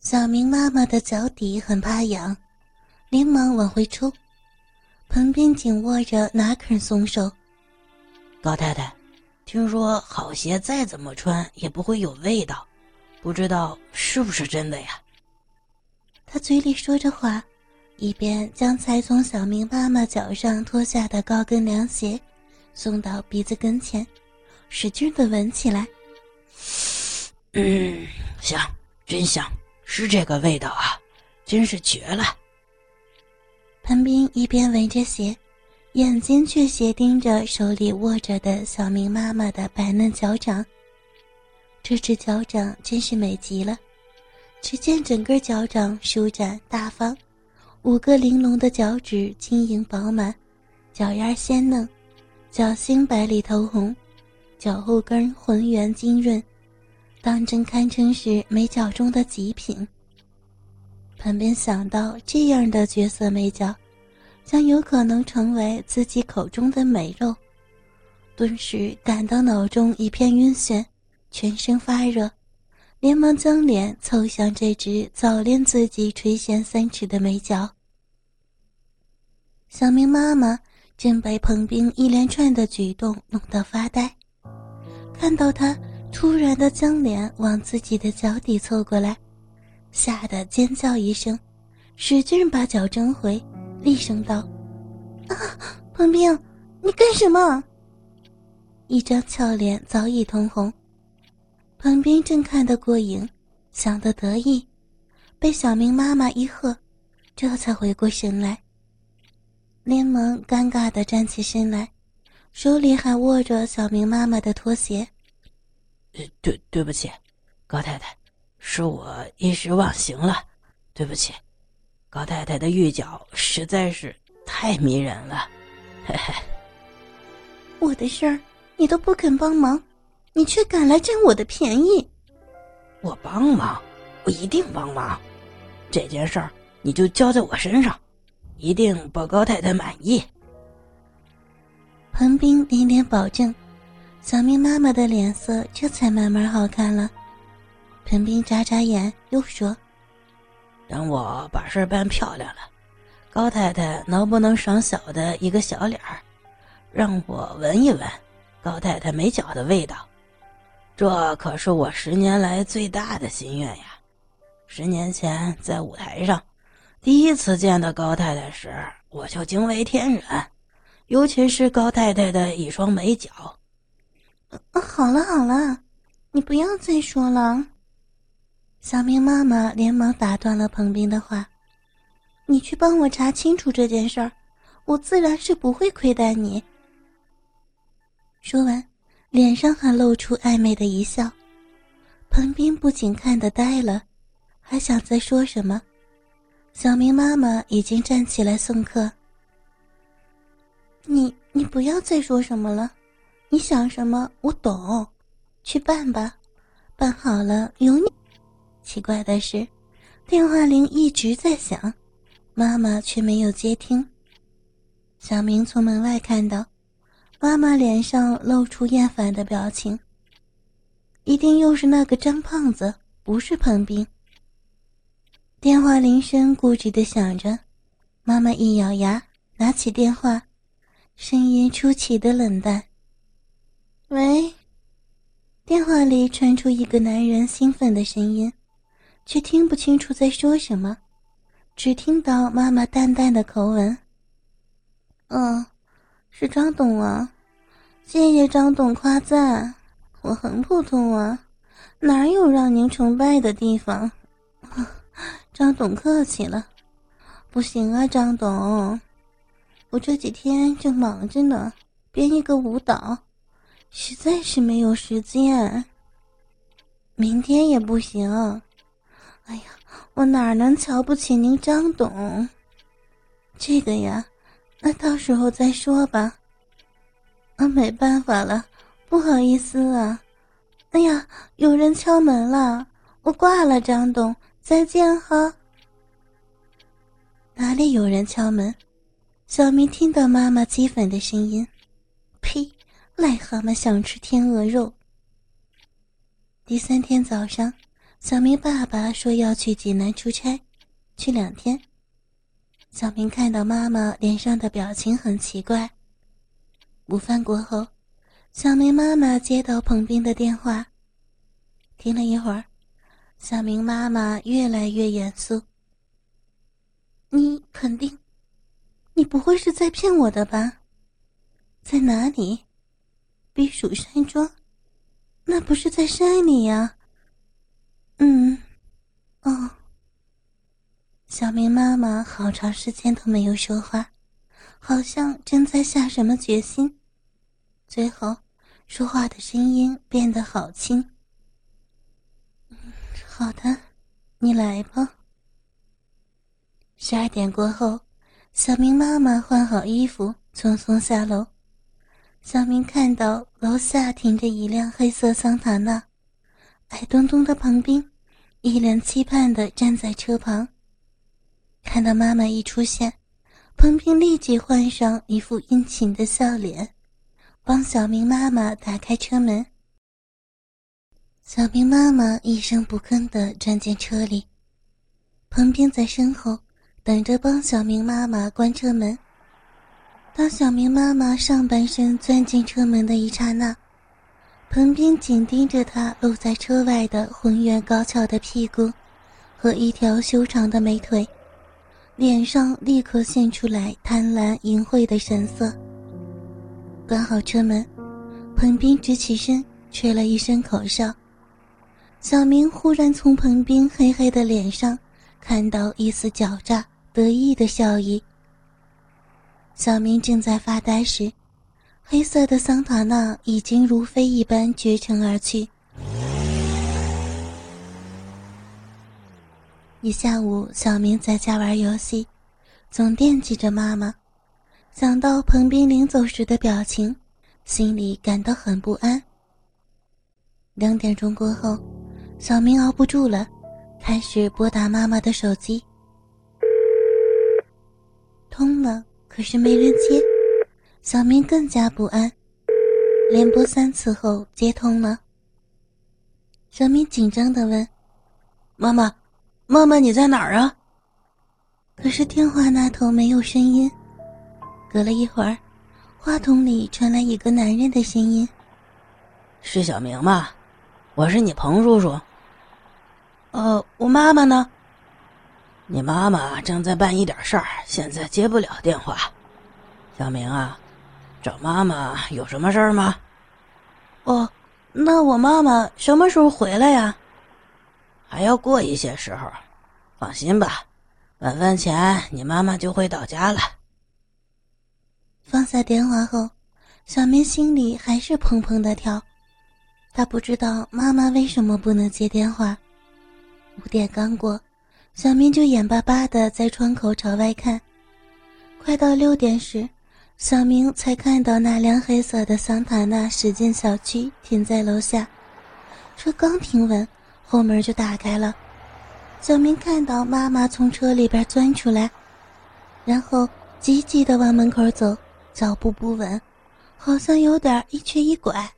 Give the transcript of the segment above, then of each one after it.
小明妈妈的脚底很怕痒，连忙往回冲，旁边紧握着哪肯松手。高太太，听说好鞋再怎么穿也不会有味道，不知道是不是真的呀？他嘴里说着话，一边将才从小明妈妈脚上脱下的高跟凉鞋送到鼻子跟前，使劲地闻起来。香，真香，是这个味道啊，真是绝了。潘斌一边闻着鞋，眼睛却斜盯着手里握着的小明妈妈的白嫩脚掌。这只脚掌真是美极了，只见整个脚掌舒展大方，五个玲珑的脚趾晶莹饱满，脚丫鲜嫩，脚心白里透红，脚后跟浑圆晶润，当真堪称是美脚中的极品。潘斌想到这样的绝色美脚将有可能成为自己口中的美肉，顿时感到脑中一片晕眩，全身发热，连忙将脸凑向这只早恋自己垂涎3尺的美脚。小明妈妈正被彭冰一连串的举动弄到发呆，看到他突然的将脸往自己的脚底凑过来，吓得尖叫一声，使劲把脚挣回，厉声道：“啊，彭冰，你干什么？”一张俏脸早已通红。彭冰正看得过瘾，想得得意，被小明妈妈一喝，这才回过神来，连忙尴尬地站起身来，手里还握着小明妈妈的拖鞋。对不起，高太太，是我一时忘形了，对不起。高太太的玉脚实在是太迷人了，嘿嘿。我的事儿你都不肯帮忙，你却敢来占我的便宜。我帮忙，我一定帮忙。这件事儿你就交在我身上，一定保高太太满意。彭冰连连保证，小明妈妈的脸色这才慢慢好看了。彭冰眨眨眼又说：“等我把事办漂亮了，高太太能不能赏小的一个小脸儿，让我闻一闻高太太美脚的味道？这可是我10年来最大的心愿呀！10年前在舞台上第一次见到高太太时，我就惊为天人，尤其是高太太的一双美脚。”好了，你不要再说了。小明妈妈连忙打断了彭斌的话：“你去帮我查清楚这件事儿，我自然是不会亏待你。”说完，脸上还露出暧昧的一笑。彭斌不仅看得呆了，还想再说什么。小明妈妈已经站起来送客。你不要再说什么了，你想什么我懂，去办吧，办好了有你。奇怪的是，电话铃一直在响，妈妈却没有接听。小明从门外看到，妈妈脸上露出厌烦的表情。一定又是那个张胖子，不是彭斌。电话铃声固执地响着，妈妈一咬牙拿起电话，声音出奇的冷淡。喂。电话里传出一个男人兴奋的声音，却听不清楚在说什么，只听到妈妈淡淡的口吻：“是张董啊，谢谢张董夸赞，我很普通啊，哪有让您崇拜的地方？”张董客气了。不行啊，张董，我这几天正忙着呢，编一个舞蹈，实在是没有时间。明天也不行。哎呀，我哪能瞧不起您张董？这个呀，那到时候再说吧。没办法了，不好意思啊。哎呀，有人敲门了，我挂了，张董。再见哈。哪里有人敲门？小明听到妈妈激愤的声音。呸，癞蛤蟆想吃天鹅肉。第3天早上，小明爸爸说要去济南出差，去2天。小明看到妈妈脸上的表情很奇怪。午饭过后，小明妈妈接到彭斌的电话。听了一会儿，小明妈妈越来越严肃。你不会是在骗我的吧？在哪里？避暑山庄？那不是在山里呀。哦。小明妈妈好长时间都没有说话，好像正在下什么决心。最后，说话的声音变得好轻。好的，你来吧。12点过后，小明妈妈换好衣服，匆匆下楼。小明看到楼下停着一辆黑色桑塔纳，矮咚咚的彭斌一脸期盼地站在车旁。看到妈妈一出现，彭斌立即换上一副殷勤的笑脸，帮小明妈妈打开车门。小明妈妈一声不吭地钻进车里，彭斌在身后等着帮小明妈妈关车门。当小明妈妈上半身钻进车门的一刹那，彭斌紧盯着她露在车外的浑圆高翘的屁股和一条修长的美腿，脸上立刻现出来贪婪淫秽的神色。关好车门，彭斌直起身吹了一声口哨。小明忽然从彭斌黑黑的脸上看到一丝狡诈得意的笑意。小明正在发呆时，黑色的桑塔纳已经如飞一般绝尘而去。一下午，小明在家玩游戏，总惦记着妈妈，想到彭斌临走时的表情，心里感到很不安。2点钟过后，小明熬不住了，开始拨打妈妈的手机。通了，可是没人接，小明更加不安，连拨3次后接通了。小明紧张地问：“妈妈，你在哪儿啊？”可是电话那头没有声音。隔了一会儿，话筒里传来一个男人的声音：“是小明吗？我是你彭叔叔。”“我妈妈呢？”“你妈妈正在办一点事儿，现在接不了电话。小明啊，找妈妈有什么事儿吗？”“那我妈妈什么时候回来呀？”“还要过一些时候，放心吧，晚饭前你妈妈就会到家了。”放下电话后，小明心里还是砰砰的跳，他不知道妈妈为什么不能接电话。5点刚过，小明就眼巴巴地在窗口朝外看。快到6点时，小明才看到那辆黑色的桑塔纳驶进小区，停在楼下。车刚停稳，后门就打开了。小明看到妈妈从车里边钻出来，然后急急地往门口走，脚步不稳，好像有点一瘸一拐。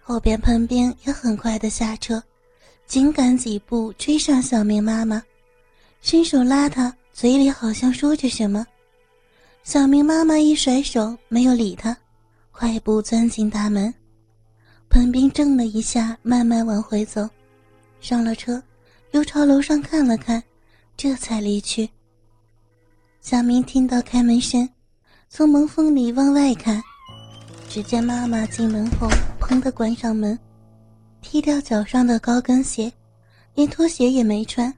后边彭斌也很快地下车，紧赶几步追上小明妈妈，伸手拉她，嘴里好像说着什么。小明妈妈一甩手，没有理她，快步钻进大门。彭斌怔了一下，慢慢往回走，上了车，又朝楼上看了看，这才离去。小明听到开门声，从门缝里往外看，只见妈妈进门后砰地关上门，踢掉脚上的高跟鞋，连拖鞋也没穿，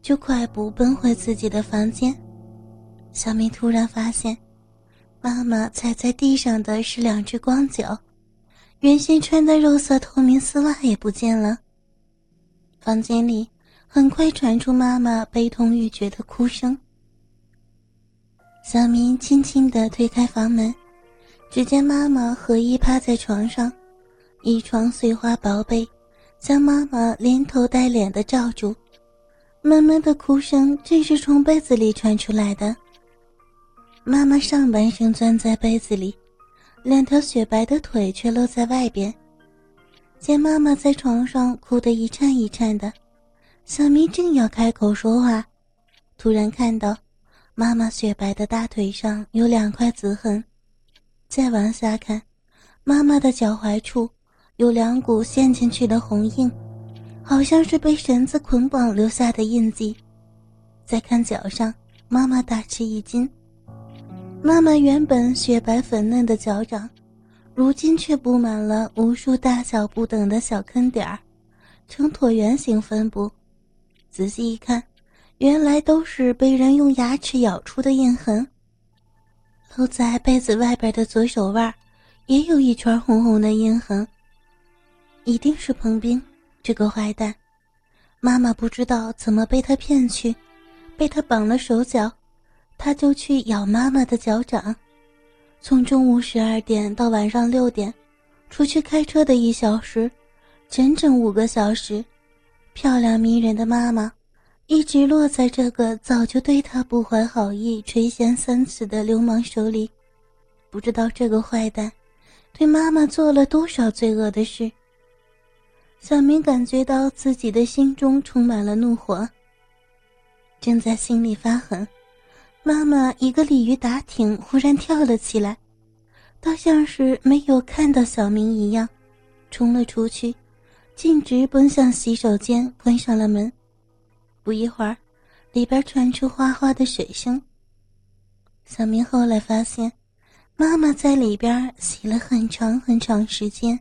就快步奔回自己的房间。小明突然发现，妈妈踩在地上的是2只光脚，原先穿的肉色透明丝袜也不见了。房间里很快传出妈妈悲痛欲绝的哭声。小明轻轻地推开房门，只见妈妈合衣趴在床上，一床碎花薄被将妈妈连头带脸的罩住，闷闷的哭声正是从被子里传出来的。妈妈上半身钻在被子里，2条雪白的腿却露在外边，见妈妈在床上哭得一颤一颤的，小咪正要开口说话，突然看到妈妈雪白的大腿上有2块紫痕，再往下看，妈妈的脚踝处有2股陷进去的红印，好像是被绳子捆绑留下的印记。再看脚上，妈妈大吃一惊，妈妈原本雪白粉嫩的脚掌，如今却布满了无数大小不等的小坑点儿，呈椭圆形分布。仔细一看，原来都是被人用牙齿咬出的印痕。露在被子外边的左手腕也有一圈红红的印痕。一定是彭冰这个坏蛋，妈妈不知道怎么被他骗去，被他绑了手脚，他就去咬妈妈的脚掌。从中午12点到晚上6点，出去开车的1小时，整整5个小时，漂亮迷人的妈妈一直落在这个早就对他不怀好意垂涎3次的流氓手里。不知道这个坏蛋对妈妈做了多少罪恶的事。小明感觉到自己的心中充满了怒火，正在心里发狠，妈妈一个鲤鱼打挺忽然跳了起来，倒像是没有看到小明一样，冲了出去，径直奔向洗手间，关上了门。不一会儿，里边传出哗哗的水声。小明后来发现，妈妈在里边洗了很长很长时间。